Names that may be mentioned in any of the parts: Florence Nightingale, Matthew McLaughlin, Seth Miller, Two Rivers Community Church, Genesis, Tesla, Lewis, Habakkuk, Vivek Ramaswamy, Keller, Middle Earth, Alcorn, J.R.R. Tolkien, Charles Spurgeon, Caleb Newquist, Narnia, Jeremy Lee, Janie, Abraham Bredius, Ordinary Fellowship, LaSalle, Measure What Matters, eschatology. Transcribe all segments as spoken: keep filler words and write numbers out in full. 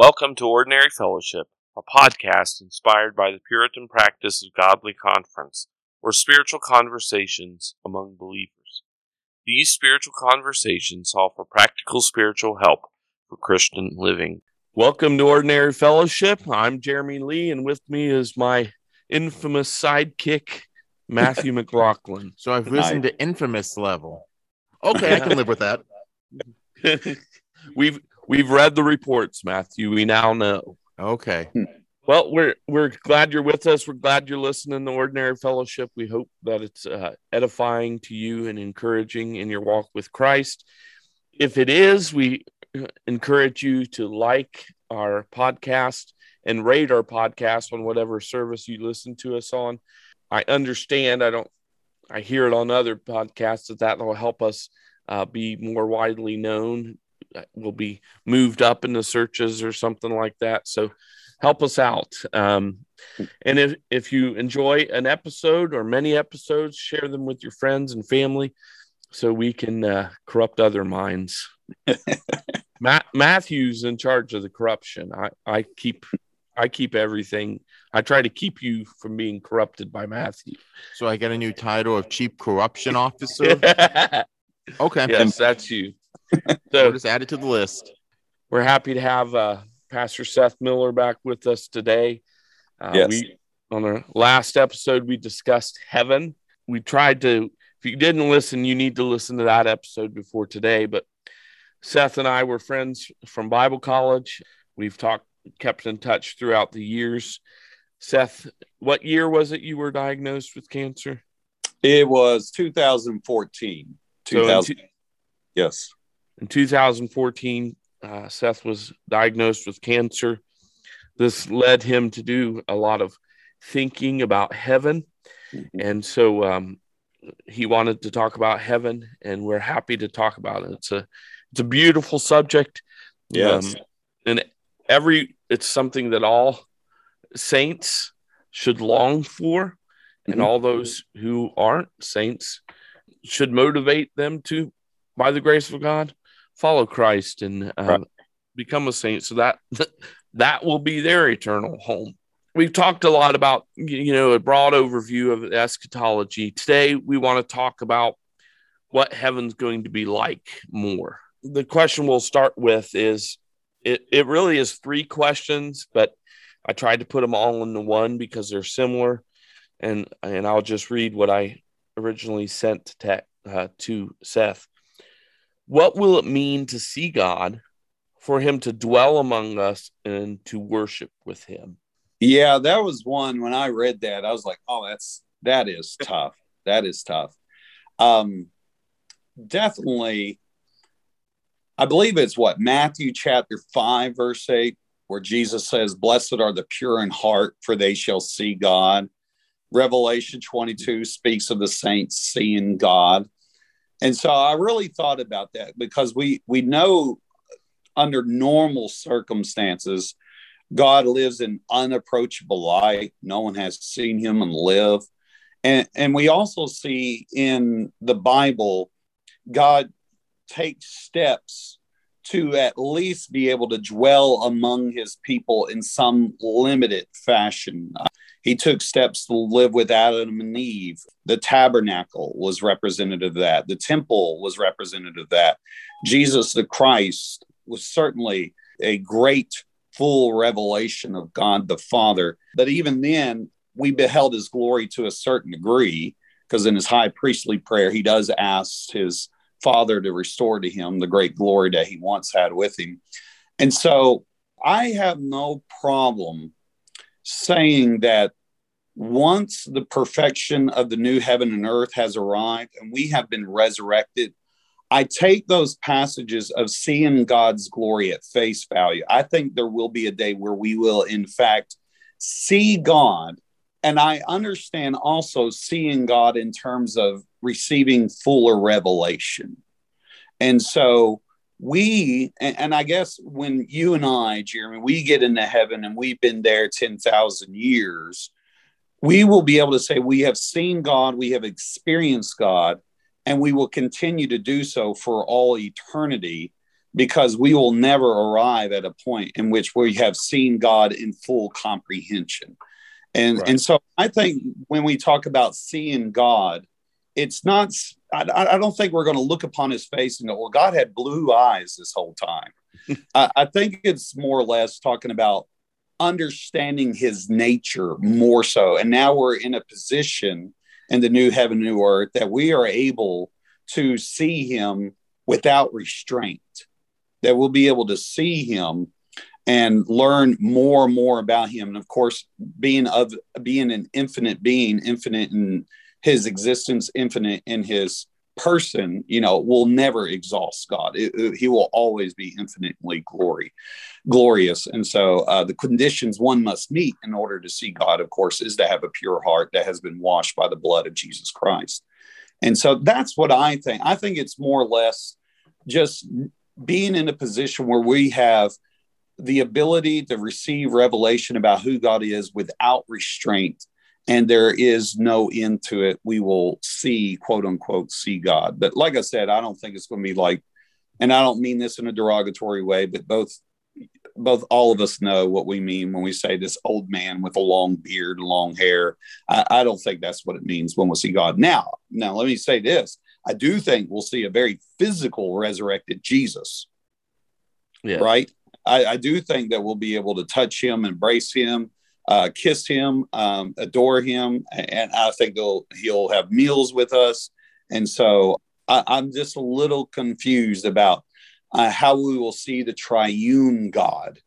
Welcome to Ordinary Fellowship, a podcast inspired by the Puritan practice of godly conference, or spiritual conversations among believers. These spiritual conversations offer practical spiritual help for Christian living. Welcome to Ordinary Fellowship. I'm Jeremy Lee, and with me is my infamous sidekick, Matthew McLaughlin. So I've risen to infamous level. Okay, I can live with that. We've... We've read the reports, Matthew. We now know. Okay. Well, we're we're glad you're with us. We're glad you're listening to Ordinary Fellowship. We hope that it's uh, edifying to you and encouraging in your walk with Christ. If it is, we encourage you to like our podcast and rate our podcast on whatever service you listen to us on. I understand. I don't. I hear it on other podcasts that that will help us uh, be more widely known. Will be moved up in the searches or something like that. So help us out. Um, and if, if you enjoy an episode or many episodes, share them with your friends and family so we can uh, corrupt other minds. Ma- Matthew's in charge of the corruption. I, I keep, I keep everything. I try to keep you from being corrupted by Matthew. So I get a new title of chief corruption officer. Okay. Yes, that's you. So we'll just add it to the list. We're happy to have uh, Pastor Seth Miller back with us today. Uh, yes. We, on our last episode, we discussed heaven. We tried to, if you didn't listen, you need to listen to that episode before today. But Seth and I were friends from Bible college. We've talked, kept in touch throughout the years. Seth, what year was it you were diagnosed with cancer? It was twenty fourteen. two thousand So in t- yes. In two thousand fourteen, uh, Seth was diagnosed with cancer. This led him to do a lot of thinking about heaven. And so um, he wanted to talk about heaven, and we're happy to talk about it. It's a it's a beautiful subject. Yes. Um, and every it's something that all saints should long for, and mm-hmm. all those who aren't saints should motivate them to, by the grace of God, follow Christ and uh, right. become a saint, so that that will be their eternal home. We've talked a lot about, you know, a broad overview of eschatology. Today, we want to talk about what heaven's going to be like more. The question we'll start with is, it, it really is three questions, but I tried to put them all into one because they're similar, and, and I'll just read what I originally sent to, te- uh, to Seth. What will it mean to see God, for him to dwell among us and to worship with him? Yeah, that was one. When I read that, I was like, oh, that's, that is tough. That is tough. Um, definitely. I believe it's what Matthew chapter five, verse eight, where Jesus says, blessed are the pure in heart, for they shall see God. Revelation twenty-two speaks of the saints seeing God. And so I really thought about that, because we, we know under normal circumstances, God lives in unapproachable light. No one has seen him and live. And, and we also see in the Bible, God takes steps to at least be able to dwell among his people in some limited fashion. He took steps to live with Adam and Eve. The tabernacle was representative of that. The temple was representative of that. Jesus the Christ was certainly a great full revelation of God the Father. But even then, we beheld his glory to a certain degree, because in his high priestly prayer, he does ask his Father to restore to him the great glory that he once had with him. And so I have no problem saying that once the perfection of the new heaven and earth has arrived and we have been resurrected, I take those passages of seeing God's glory at face value. I think there will be a day where we will, in fact, see God. And I understand also seeing God in terms of receiving fuller revelation. And so we, and, and I guess when you and I, Jeremy, we get into heaven and we've been there ten thousand years, we will be able to say we have seen God, we have experienced God, and we will continue to do so for all eternity. because we will never arrive at a point in which we have seen God in full comprehension. And, right. and so I think when we talk about seeing God, it's not, I, I don't think we're going to look upon his face and go, well, God had blue eyes this whole time. I, I think it's more or less talking about understanding his nature more so. And now we're in a position in the new heaven, new earth, that we are able to see him without restraint, that we'll be able to see him and learn more and more about him. And of course, being of being an infinite being, infinite in his existence, infinite in his person, you know, will never exhaust God. It, it, he will always be infinitely glory, glorious. And so uh, the conditions one must meet in order to see God, of course, is to have a pure heart that has been washed by the blood of Jesus Christ. And so that's what I think. I think it's more or less just being in a position where we have the ability to receive revelation about who God is without restraint. And there is no end to it. We will see, quote unquote, see God. But like I said, I don't think it's going to be like, and I don't mean this in a derogatory way, but both, both all of us know what we mean when we say this old man with a long beard, long hair. I, I don't think that's what it means when we see God. Now, now let me say this. I do think we'll see a very physical resurrected Jesus. Yeah. Right. I, I do think that we'll be able to touch him, embrace him, Uh, kiss him, um, adore him, and I think he'll he'll have meals with us. And so I, I'm just a little confused about uh, how we will see the triune God,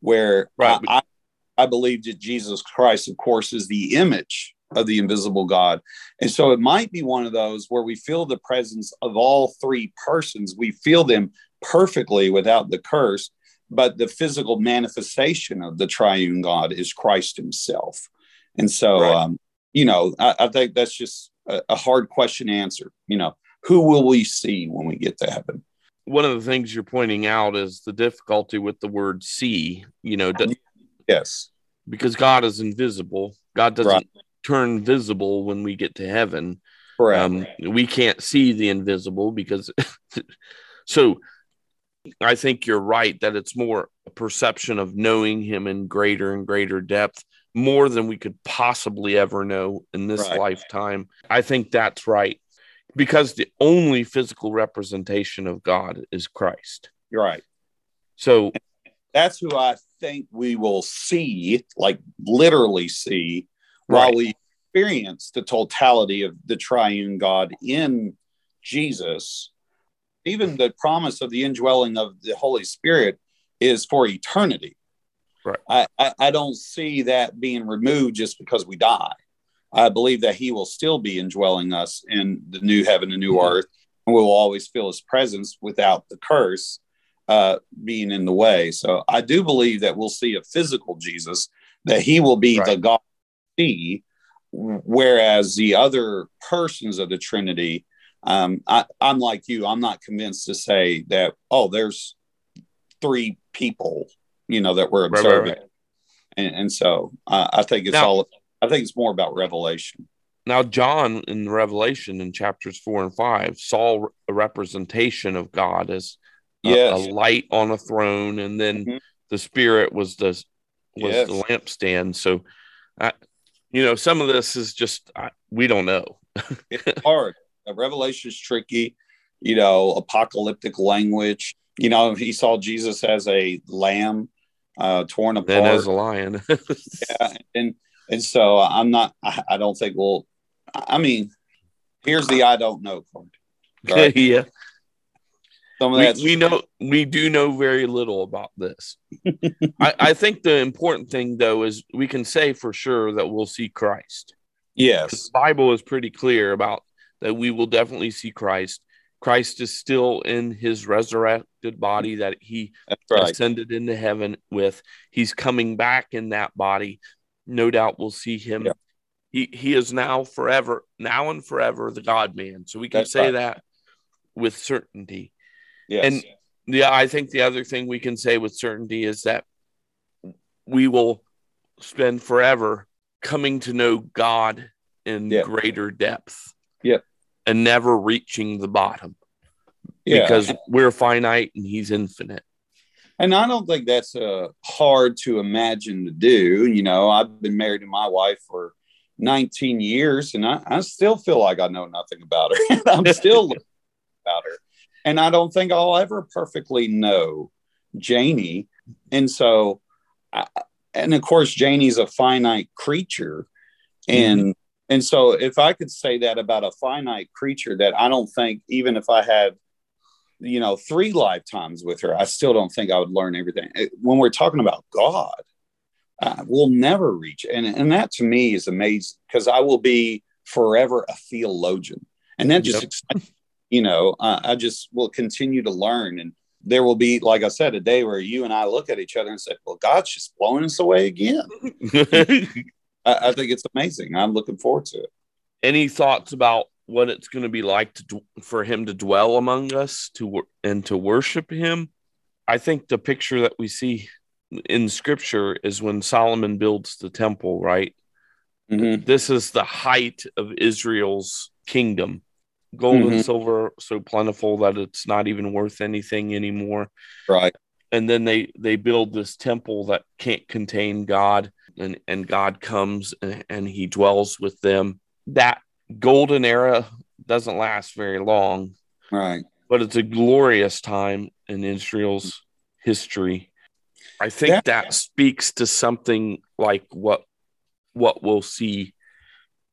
where right. I, I, I believe that Jesus Christ, of course, is the image of the invisible God. And so it might be one of those where we feel the presence of all three persons. We feel them perfectly without the curse. But the physical manifestation of the triune God is Christ himself. And so, right. um, you know, I, I think that's just a, a hard question to answer. You know, who will we see when we get to heaven? One of the things you're pointing out is the difficulty with the word see, you know. Yes. Because God is invisible. God doesn't right. turn visible when we get to heaven. Correct. Um, we can't see the invisible because... so... I think you're right that it's more a perception of knowing him in greater and greater depth, more than we could possibly ever know in this right. lifetime. I think that's right, because the only physical representation of God is Christ. You're right. So that's who I think we will see, like literally see, right. while we experience the totality of the triune God in Jesus. Even the promise of the indwelling of the Holy Spirit is for eternity. Right. I, I, I don't see that being removed just because we die. I believe that he will still be indwelling us in the new heaven and new mm-hmm. earth. And we will always feel his presence without the curse uh, being in the way. So I do believe that we'll see a physical Jesus, that he will be right. the God we see, whereas the other persons of the Trinity Um, I, I'm like you, I'm not convinced to say that, oh, there's three people, you know, that we're observing. Right, right, right. And, and so uh, I think it's now, all, I think it's more about revelation. Now, John in Revelation in chapters four and five saw a representation of God as a, yes. a light on a throne. And then mm-hmm. the Spirit was the, was yes. the lampstand. So, I, you know, some of this is just, I, we don't know. It's hard. Revelation is tricky, you know, apocalyptic language. You know, he saw Jesus as a lamb uh, torn apart. And as a lion. yeah, and and so I'm not, I, I don't think we'll, I mean, here's the I don't know card. Right? yeah. Some of we, we, know, we do know very little about this. I, I think the important thing, though, is we can say for sure that we'll see Christ. Yes. The Bible is pretty clear about that we will definitely see Christ. Christ is still in his resurrected body that he right. ascended into heaven with. He's coming back in that body. No doubt we'll see him. Yeah. He he is now forever, now and forever, the God-man. So we can That's say right. that with certainty. Yes. And the, I think the other thing we can say with certainty is that we will spend forever coming to know God in yeah. greater depth. Yeah. And never reaching the bottom. yeah. because we're finite and he's infinite. And I don't think that's uh, hard to imagine to do. You know, I've been married to my wife for nineteen years, and I, I still feel like I know nothing about her. I'm still learning about her. And I don't think I'll ever perfectly know Janie. And so, I, and of course, Janie's a finite creature. And, mm-hmm. and so if I could say that about a finite creature, that I don't think, even if I had, you know, three lifetimes with her, I still don't think I would learn everything. When we're talking about God, uh, we'll never reach. And, and that to me is amazing, because I will be forever a theologian. And that just, yep. excites, you know, uh, I just will continue to learn. And there will be, like I said, a day where you and I look at each other and say, well, God's just blowing us away again. I, I think it's amazing. I'm looking forward to it. Any thoughts about what it's going to be like to, for him to dwell among us to and to worship him? I think the picture that we see in scripture is when Solomon builds the temple, right? Mm-hmm. This is the height of Israel's kingdom. Gold mm-hmm. and silver so plentiful that it's not even worth anything anymore. Right. And then they, they build this temple that can't contain God, and, and God comes and, and he dwells with them. That golden era doesn't last very long. Right. But it's a glorious time in Israel's history. I think that, that speaks to something like what what we'll see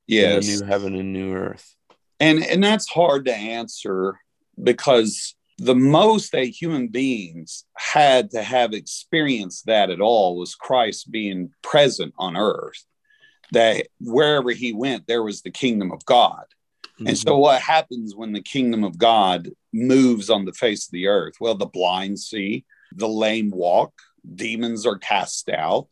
yes. in the new heaven and new earth. And and that's hard to answer, because the most that human beings had to have experienced that at all was Christ being present on earth, that wherever he went, there was the kingdom of God. Mm-hmm. And so what happens when the kingdom of God moves on the face of the earth? Well, the blind see, the lame walk, demons are cast out.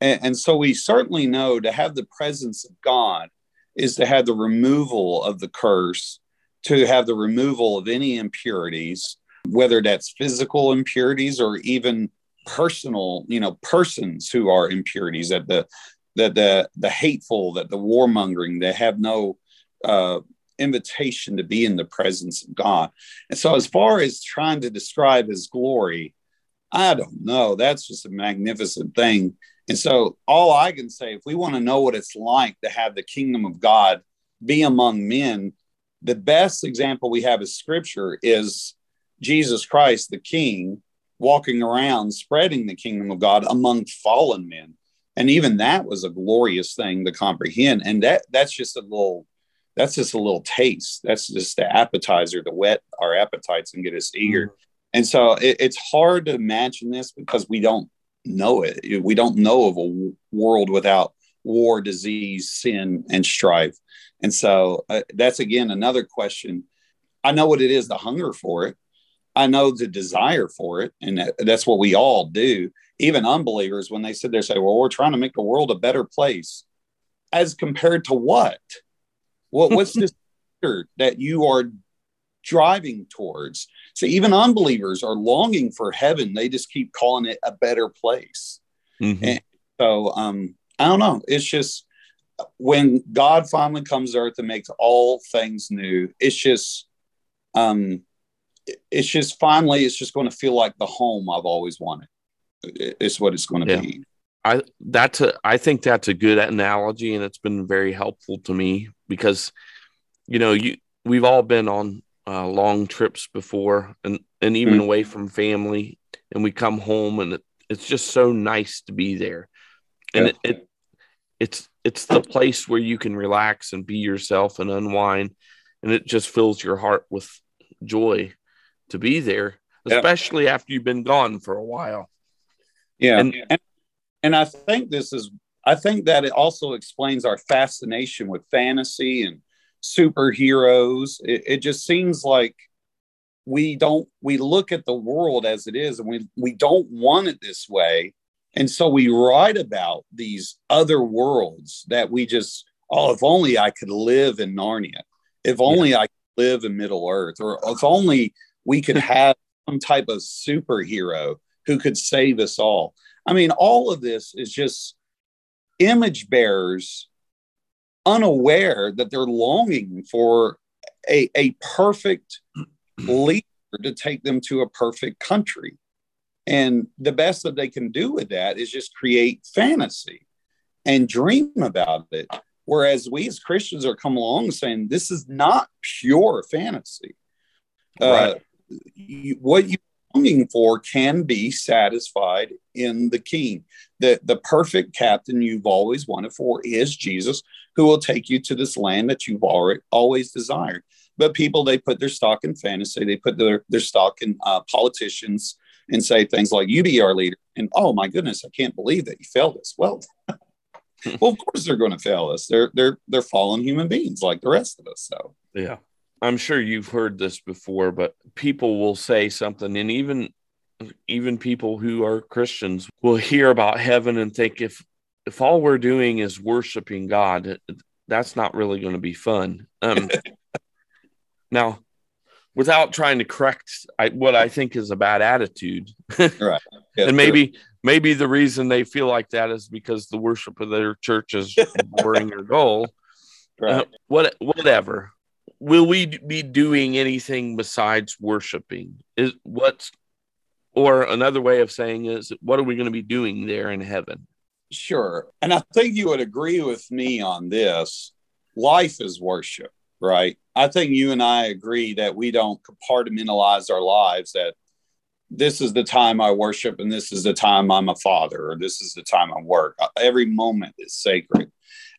And, and so we certainly know to have the presence of God is to have the removal of the curse, to have the removal of any impurities, whether that's physical impurities or even personal, you know, persons who are impurities, that the that the the hateful, that the warmongering, they have no uh, invitation to be in the presence of God. And so as far as trying to describe his glory, I don't know. That's just a magnificent thing. And so all I can say, if we want to know what it's like to have the kingdom of God be among men, the best example we have is scripture, is Jesus Christ, the King, walking around spreading the kingdom of God among fallen men. And even that was a glorious thing to comprehend. And that that's just a little that's just a little taste. That's just the appetizer to whet our appetites and get us eager. And so it, it's hard to imagine this, because we don't know it. We don't know of a world without war, disease, sin, and strife. And so uh, that's, again, another question. I know what it is to hunger for it. I know the desire for it. And that, that's what we all do. Even unbelievers, when they sit there, say, well, we're trying to make the world a better place. As compared to what? Well, what's this that you are driving towards? So even unbelievers are longing for heaven. They just keep calling it a better place. Mm-hmm. And so um, I don't know. It's just when God finally comes to earth and makes all things new, it's just um, it's just finally, it's just going to feel like the home I've always wanted. It's what it's going to yeah. be. I that's a, I think that's a good analogy, and it's been very helpful to me, because, you know, you we've all been on Uh, long trips before, and, and even mm-hmm. away from family, and we come home, and it, it's just so nice to be there. And yeah. it, it it's it's the place where you can relax and be yourself and unwind, and it just fills your heart with joy to be there, especially yeah. after you've been gone for a while. Yeah, and, and and I think this is I think that it also explains our fascination with fantasy and superheroes. It, it just seems like we don't we look at the world as it is, and we we don't want it this way, and so we write about these other worlds that we just, oh, if only I could live in Narnia, if only yeah. I could live in Middle Earth, or if only we could have some type of superhero who could save us all. I mean, all of this is just image bearers unaware that they're longing for a, a perfect leader to take them to a perfect country. And the best that they can do with that is just create fantasy and dream about it. Whereas we as Christians are coming along saying, this is not pure fantasy. Right. Uh, you, what you're longing for can be satisfied in the King. The, the perfect captain you've always wanted for is Jesus, who will take you to this land that you've already, always desired. But people, they put their stock in fantasy. They put their, their stock in uh, politicians and say things like, you be our leader. And, oh, my goodness, I can't believe that you failed us. Well, well, of course they're going to fail us. They're they're they're fallen human beings like the rest of us. So yeah, I'm sure you've heard this before, but people will say something, and even even people who are Christians will hear about heaven and think, if if all we're doing is worshiping God, that's not really going to be fun. Um, now, without trying to correct I, what I think is a bad attitude, right? Yeah, and maybe. Sure. Maybe the reason they feel like that is because the worship of their church is boring or dull. Right. Uh, what, whatever. Will we be doing anything besides worshiping? Is what's, or another way of saying is, what are we going to be doing there in heaven? Sure. And I think you would agree with me on this. Life is worship, right? I think you and I agree that we don't compartmentalize our lives, that this is the time I worship, and this is the time I'm a father, or this is the time I work. Every moment is sacred.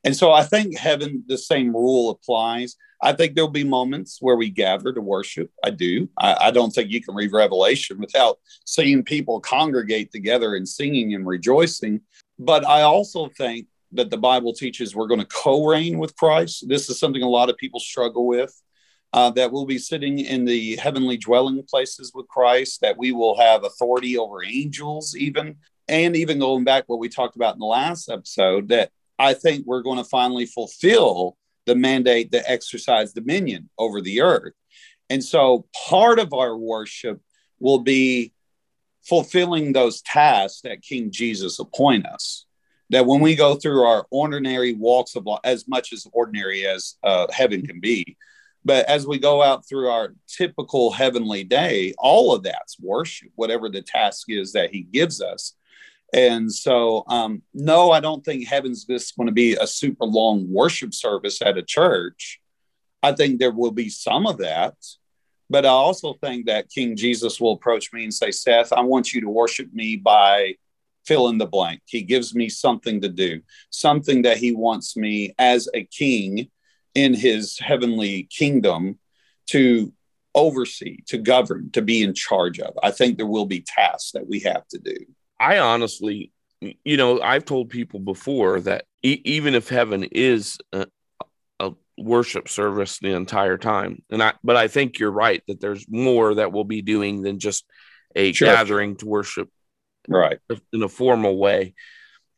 And so I think heaven, the same rule applies. I think there'll be moments where we gather to worship. I do. I, I don't think you can read Revelation without seeing people congregate together and singing and rejoicing. But I also think that the Bible teaches we're going to co-reign with Christ. This is something a lot of people struggle with. Uh, that we'll be sitting in the heavenly dwelling places with Christ, that we will have authority over angels even, and even going back what we talked about in the last episode, that I think we're going to finally fulfill the mandate to exercise dominion over the earth. And so part of our worship will be fulfilling those tasks that King Jesus appoint us, that when we go through our ordinary walks of life, as much as ordinary as uh, heaven can be, but as we go out through our typical heavenly day, all of that's worship, whatever the task is that he gives us. And so, um, no, I don't think heaven's just going to be a super long worship service at a church. I think there will be some of that. But I also think that King Jesus will approach me and say, Seth, I want you to worship me by fill in the blank. He gives me something to do, something that he wants me as a king in his heavenly kingdom to oversee, to govern, to be in charge of. I think there will be tasks that we have to do. I honestly, you know, I've told people before that e- even if heaven is a, a worship service the entire time, and I, but I think you're right that there's more that we'll be doing than just a sure. gathering to worship, right, in a formal way.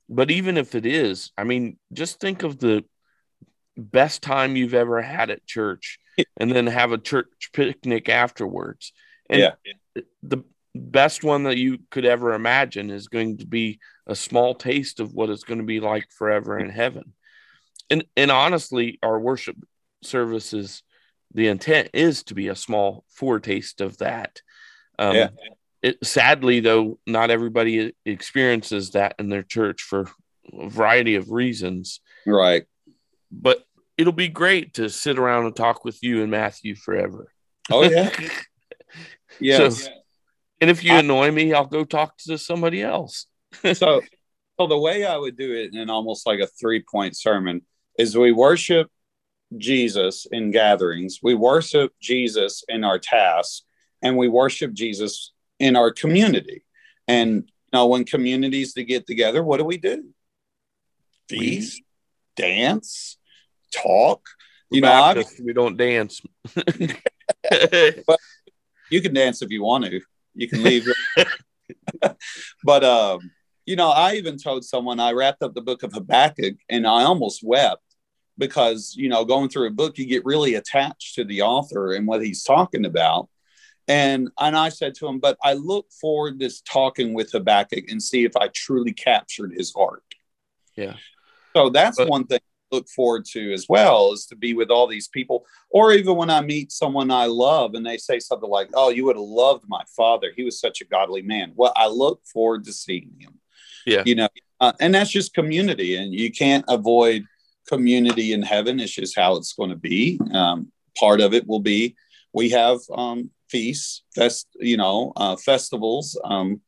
But even if it is, I mean, just think of the best time you've ever had at church, and then have a church picnic afterwards. And yeah. the best one that you could ever imagine is going to be a small taste of what it's going to be like forever in heaven. And and honestly, our worship services, the intent is to be a small foretaste of that. Um, yeah. It, sadly, though, not everybody experiences that in their church for a variety of reasons. Right. But it'll be great to sit around and talk with you and Matthew forever. Oh, yeah. Yeah. So, and if you I, annoy me, I'll go talk to somebody else. so, so the way I would do it in almost like a three-point sermon is we worship Jesus in gatherings. We worship Jesus in our tasks, and we worship Jesus in our community. And you know, when communities to get together, what do we do? Feast, we, dance, talk. You know, obviously we don't dance. But you can dance if you want to. You can leave. But um, you know, I even told someone I wrapped up the book of Habakkuk, and I almost wept because, you know, going through a book, you get really attached to the author and what he's talking about. And and I said to him, but I look forward to talking with Habakkuk and see if I truly captured his heart. Yeah. So that's but, one thing. look forward to as well, is to be with all these people. Or even when I meet someone I love and they say something like, oh, you would have loved my father. He was such a godly man. Well, I look forward to seeing him. Yeah. You know, uh, and that's just community, and you can't avoid community in heaven. It's just how it's going to be. Um, part of it will be, we have um, feasts, fest, you know, uh, festivals, um,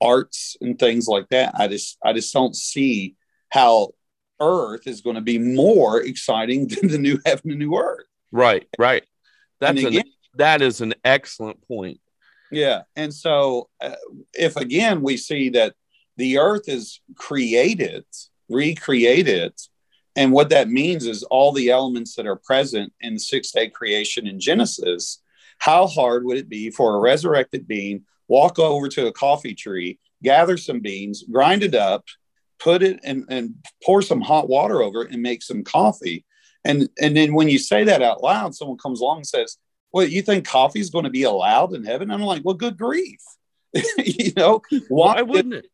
arts and things like that. I just, I just don't see how Earth is going to be more exciting than the new heaven and new earth. Right, right. That's again, an, that is an excellent point. Yeah. And so uh, if again, we see that the earth is created, recreated. And what that means is all the elements that are present in the sixth day creation in Genesis, how hard would it be for a resurrected being, walk over to a coffee tree, gather some beans, grind it up, put it and, and pour some hot water over it and make some coffee. And, and then when you say that out loud, someone comes along and says, well, you think coffee is going to be allowed in heaven? I'm like, well, good grief. you know, why, why wouldn't it?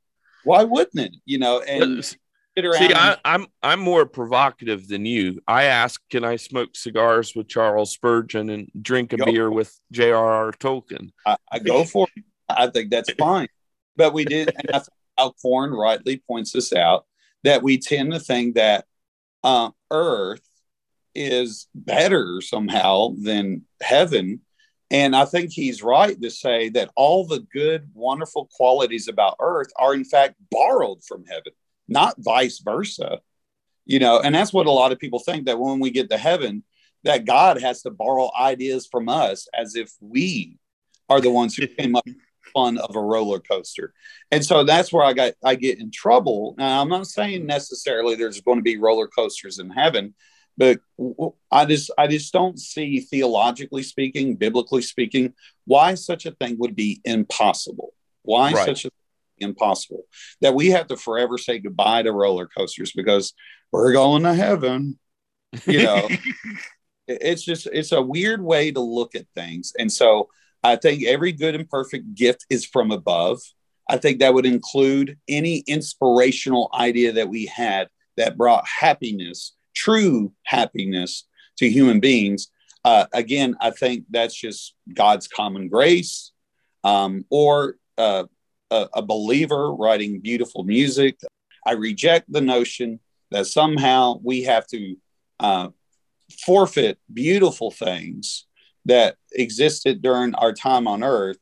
Why wouldn't it? You know, and sit around. See, I, I'm, I'm more provocative than you. I asked, can I smoke cigars with Charles Spurgeon and drink a beer with J R R. Tolkien? I, I go for it. I think that's fine. But we did. And I think Alcorn rightly points this out, that we tend to think that uh, earth is better somehow than heaven. And I think he's right to say that all the good, wonderful qualities about earth are in fact borrowed from heaven, not vice versa. You know, and that's what a lot of people think, that when we get to heaven, that God has to borrow ideas from us as if we are the ones who came up with the fun of a roller coaster. And so that's where I got I get in trouble. Now, I'm not saying necessarily there's going to be roller coasters in heaven, but I just I just don't see, theologically speaking, biblically speaking, why such a thing would be impossible. Why right. such a thing impossible? That we have to forever say goodbye to roller coasters because we're going to heaven. You know, it's just it's a weird way to look at things. And so I think every good and perfect gift is from above. I think that would include any inspirational idea that we had that brought happiness, true happiness to human beings. Uh, again, I think that's just God's common grace, um, or uh, a, a believer writing beautiful music. I reject the notion that somehow we have to uh, forfeit beautiful things that existed during our time on earth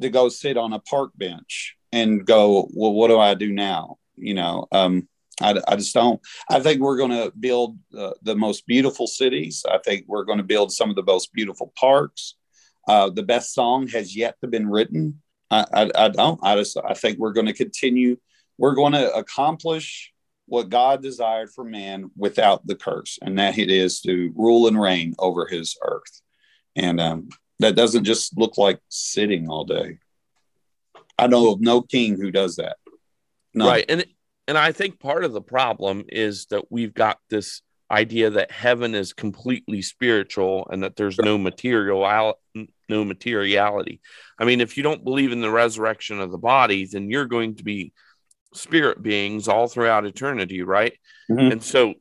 to go sit on a park bench and go, well, what do I do now? You know, um, I, I just don't. I think we're going to build uh, the most beautiful cities. I think we're going to build some of the most beautiful parks. Uh, the best song has yet to been written. I, I, I don't. I just. I think we're going to continue. We're going to accomplish what God desired for man without the curse, and that it is to rule and reign over his earth. And um, that doesn't just look like sitting all day. I know of no king who does that. None. Right. And and I think part of the problem is that we've got this idea that heaven is completely spiritual and that there's no material, no materiality. I mean, if you don't believe in the resurrection of the body, then you're going to be spirit beings all throughout eternity. Right. Mm-hmm. And so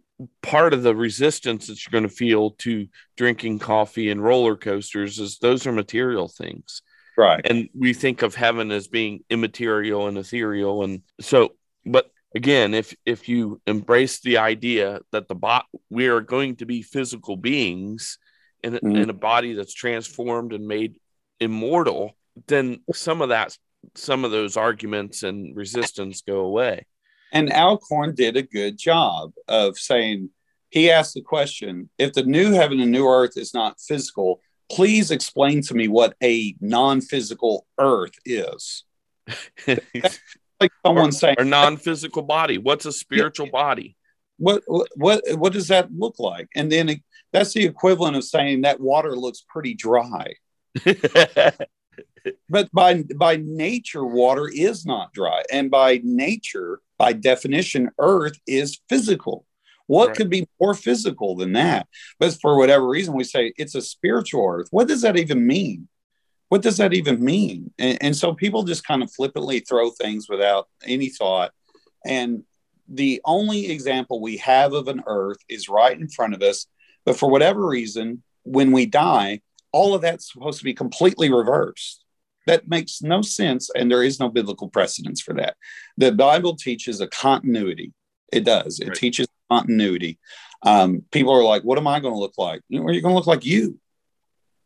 part of the resistance that you're going to feel to drinking coffee and roller coasters is those are material things. Right. And we think of heaven as being immaterial and ethereal. And so, but again, if, if you embrace the idea that the bo- we are going to be physical beings in, mm-hmm. in a body that's transformed and made immortal, then some of that, some of those arguments and resistance go away. And Alcorn did a good job of saying, he asked the question, if the new heaven and new earth is not physical, please explain to me what a non-physical earth is. Like someone or, saying, a non-physical body. What's a spiritual yeah, body? What what what does that look like? And then it, that's the equivalent of saying that water looks pretty dry. But by by nature, water is not dry, and by nature, by definition, earth is physical. What right. could be more physical than that? But for whatever reason, we say it's a spiritual earth. What does that even mean? What does that even mean? And, and so people just kind of flippantly throw things without any thought. And the only example we have of an earth is right in front of us. But for whatever reason, when we die, all of that's supposed to be completely reversed. That makes no sense. And there is no biblical precedence for that. The Bible teaches a continuity. It does. It right. teaches continuity. Um, people are like, what am I going to look like? You know, you're going to look like you,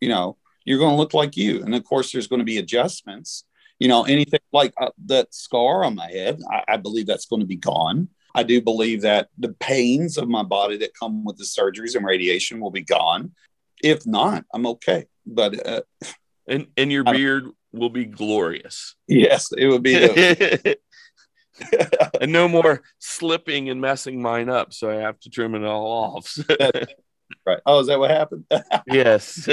you know, you're going to look like you. And of course, there's going to be adjustments, you know, anything like uh, that scar on my head. I, I believe that's going to be gone. I do believe that the pains of my body that come with the surgeries and radiation will be gone. If not, I'm okay. But uh, and and your beard will be glorious. Yes, it would be. The- and no more slipping and messing mine up, so I have to trim it all off. Right. Oh, is that what happened? Yes.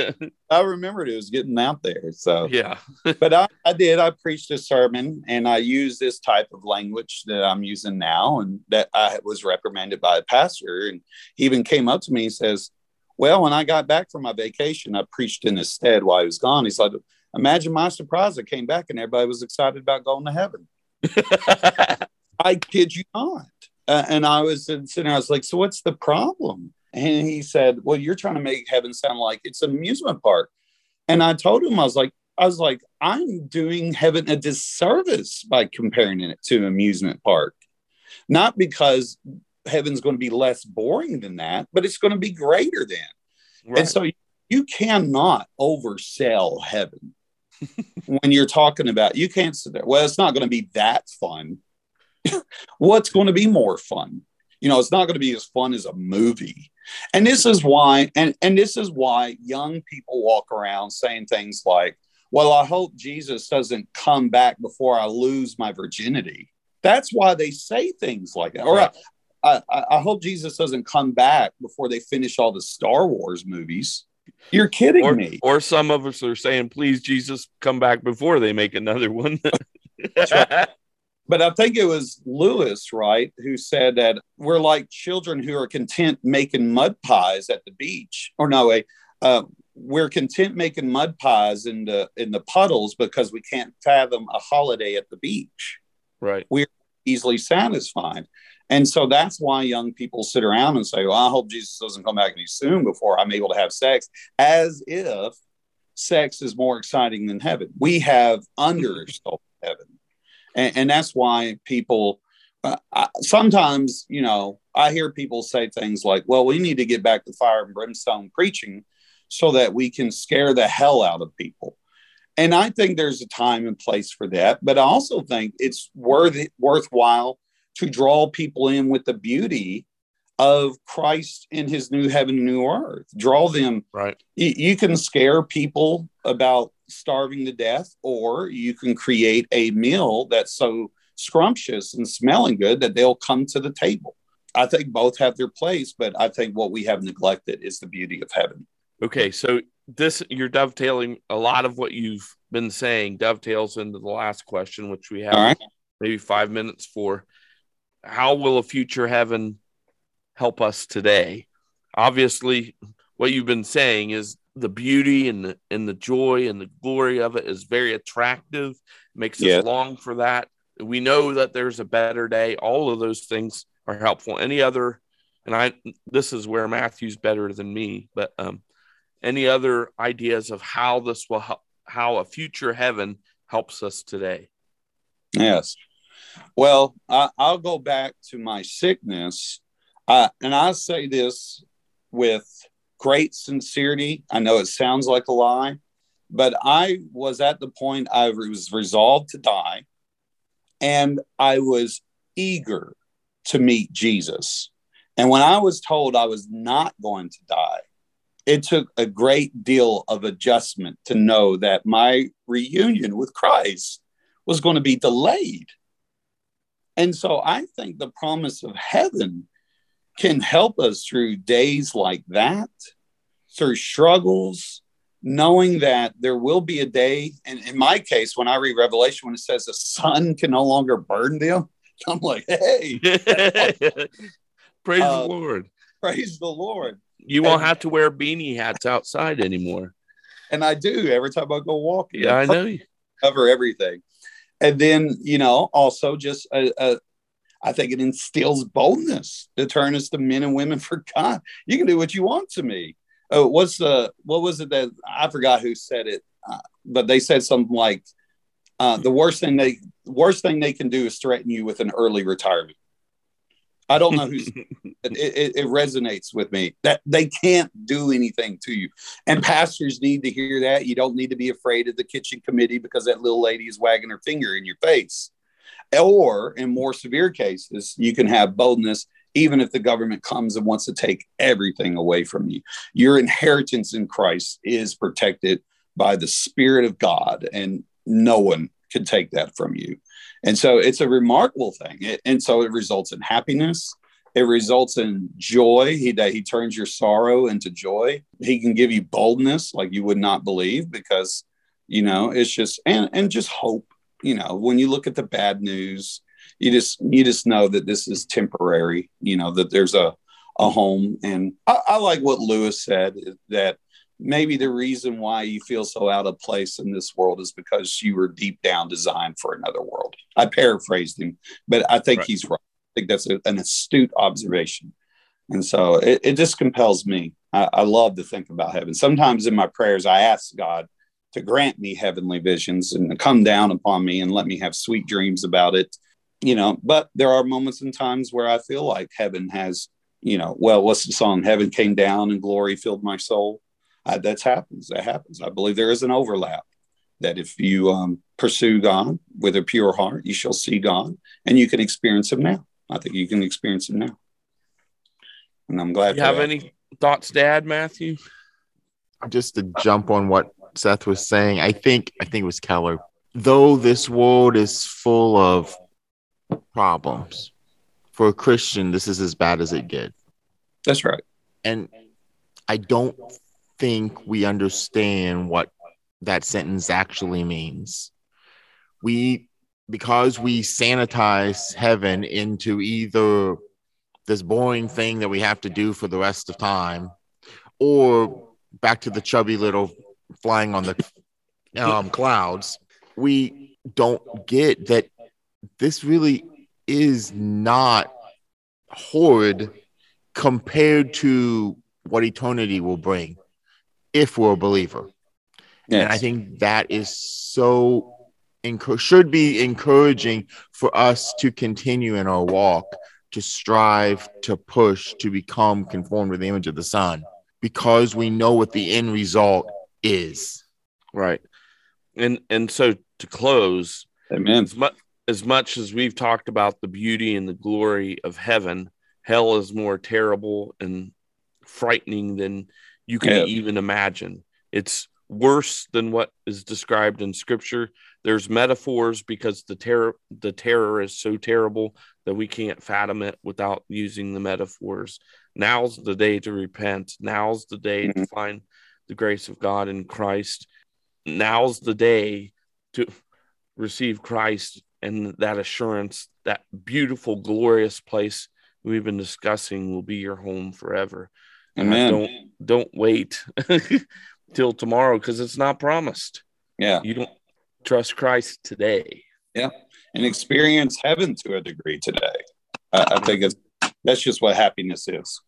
I remembered it was getting out there. So yeah. But I, I did. I preached a sermon and I used this type of language that I'm using now, and that I was reprimanded by a pastor. And he even came up to me and says, well, when I got back from my vacation, I preached in his stead while he was gone. He's like, imagine my surprise. I came back and everybody was excited about going to heaven. I kid you not. Uh, and I was sitting there, I was like, so what's the problem? And he said, well, you're trying to make heaven sound like it's an amusement park. And I told him, I was like, I was like, I'm doing heaven a disservice by comparing it to an amusement park. Not because heaven's going to be less boring than that, but it's going to be greater than. Right. And so you, you cannot oversell heaven when you're talking about, you can't sit there. Well, it's not going to be that fun. What's going to be more fun? You know, it's not going to be as fun as a movie. And this is why, and, and this is why young people walk around saying things like, well, I hope Jesus doesn't come back before I lose my virginity. That's why they say things like that. Or right. I, I, I hope Jesus doesn't come back before they finish all the Star Wars movies. You're kidding or, me. Or some of us are saying, please, Jesus, come back before they make another one. That's right. But I think it was Lewis, right, who said that we're like children who are content making mud pies at the beach. Or no, wait, uh, we're content making mud pies in the in the puddles because we can't fathom a holiday at the beach. Right. We're easily satisfied. And so that's why young people sit around and say, well, I hope Jesus doesn't come back any soon before I'm able to have sex, as if sex is more exciting than heaven. We have undersold heaven. And, and that's why people uh, I, sometimes, you know, I hear people say things like, well, we need to get back to fire and brimstone preaching so that we can scare the hell out of people. And I think there's a time and place for that. But I also think it's worth worthwhile to draw people in with the beauty of Christ in his new heaven and new earth. Draw them. Right. Y- you can scare people about starving to death, or you can create a meal that's so scrumptious and smelling good that they'll come to the table. I think both have their place, but I think what we have neglected is the beauty of heaven. Okay, so this, you're dovetailing a lot of what you've been saying dovetails into the last question, which we have right. maybe five minutes for. How will a future heaven help us today? Obviously, what you've been saying is the beauty and the, and the joy and the glory of it is very attractive, makes yeah. us long for that. We know that there's a better day. All of those things are helpful. Any other, and I, this is where Matthew's better than me, but um, any other ideas of how this will help, how a future heaven helps us today? Yes. Well, I, I'll go back to my sickness. Uh, and I say this with great sincerity. I know it sounds like a lie, but I was at the point I was resolved to die, and I was eager to meet Jesus. And when I was told I was not going to die, it took a great deal of adjustment to know that my reunion with Christ was going to be delayed. And so I think the promise of heaven can help us through days like that, through struggles, knowing that there will be a day. And in my case, when I read Revelation, when it says the sun can no longer burden them, I'm like, hey. Praise uh, the Lord. Praise the Lord. You won't and, have to wear beanie hats outside anymore. And I do every time I go walking. Yeah, I know. You cover everything. And then, you know, also just a, a I think it instills boldness to turn us to men and women for God. You can do what you want to me. Oh, what's the, what was it that, I forgot who said it, uh, but they said something like, uh, the worst thing they, worst thing they can do is threaten you with an early retirement. I don't know who's, it, it, it resonates with me that they can't do anything to you. And pastors need to hear that. You don't need to be afraid of the kitchen committee because that little lady is wagging her finger in your face. Or in more severe cases, you can have boldness, even if the government comes and wants to take everything away from you. Your inheritance in Christ is protected by the Spirit of God, and no one can take that from you. And so it's a remarkable thing. It, and so it results in happiness. It results in joy. He, that he turns your sorrow into joy. He can give you boldness like you would not believe because, you know, it's just, and, and just hope. You know, when you look at the bad news, you just you just know that this is temporary, you know, that there's a, a home. And I, I like what Lewis said, that maybe the reason why you feel so out of place in this world is because you were deep down designed for another world. I paraphrased him, but I think right. he's right. I think that's a, an astute observation. And so it, it just compels me. I, I love to think about heaven. Sometimes in my prayers, I ask God to grant me heavenly visions and to come down upon me and let me have sweet dreams about it, you know, but there are moments and times where I feel like heaven has, you know, well, what's the song? Heaven came down and glory filled my soul. I, that's happens. That happens. I believe there is an overlap that if you um, pursue God with a pure heart, you shall see God and you can experience him now. I think you can experience him now. And I'm glad. Do you have that. Any thoughts, Dad, Matthew? Just to jump on what Seth was saying, I think I think it was Keller, though this world is full of problems, for a Christian this is as bad as it gets. That's right. And I don't think we understand what that sentence actually means. We, because we sanitize heaven into either this boring thing that we have to do for the rest of time, or back to the chubby little flying on the um, clouds, we don't get that this really is not horrid compared to what eternity will bring if we're a believer. Yes. And I think that is so encu- should be encouraging for us to continue in our walk, to strive, to push, to become conformed with the image of the Son, because we know what the end result is. Right. And and so to close, amen. As, mu- as much as we've talked about the beauty and the glory of heaven, hell is more terrible and frightening than you can yeah. even imagine. It's worse than what is described in Scripture. There's metaphors because the terror the terror is so terrible that we can't fathom it without using the metaphors. Now's the day to repent. Now's the day mm-hmm. to find the grace of God in Christ. Now's the day to receive Christ and that assurance, that beautiful, glorious place we've been discussing will be your home forever. Amen. Don't, don't wait till tomorrow because it's not promised. Yeah. You don't trust Christ today. Yeah. And experience heaven to a degree today. I, I think it's, that's just what happiness is.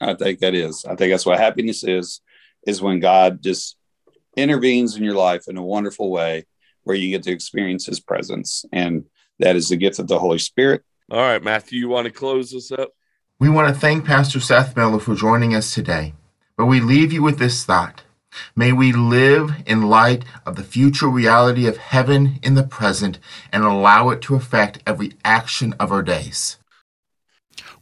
I think that is. I think that's what happiness is, is when God just intervenes in your life in a wonderful way where you get to experience his presence. And that is the gift of the Holy Spirit. All right, Matthew, you want to close this up? We want to thank Pastor Seth Miller for joining us today. But we leave you with this thought. May we live in light of the future reality of heaven in the present and allow it to affect every action of our days.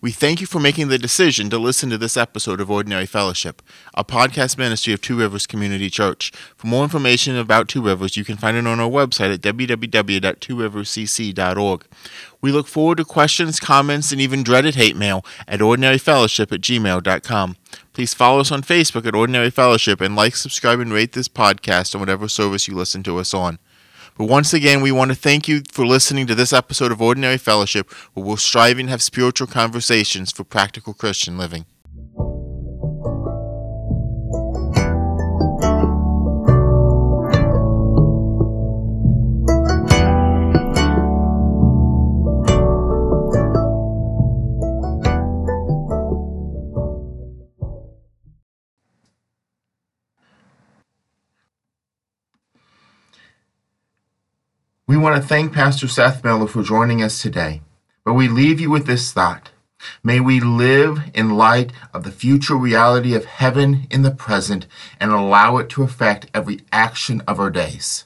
We thank you for making the decision to listen to this episode of Ordinary Fellowship, a podcast ministry of Two Rivers Community Church. For more information about Two Rivers, you can find it on our website at w w w dot two rivers c c dot org. We look forward to questions, comments, and even dreaded hate mail at ordinary fellowship at gmail dot com. Please follow us on Facebook at Ordinary Fellowship and like, subscribe, and rate this podcast on whatever service you listen to us on. But once again, we want to thank you for listening to this episode of Ordinary Fellowship, where we'll strive and have spiritual conversations for practical Christian living. want to thank Pastor Seth Miller for joining us today, but we leave you with this thought. May we live in light of the future reality of heaven in the present and allow it to affect every action of our days.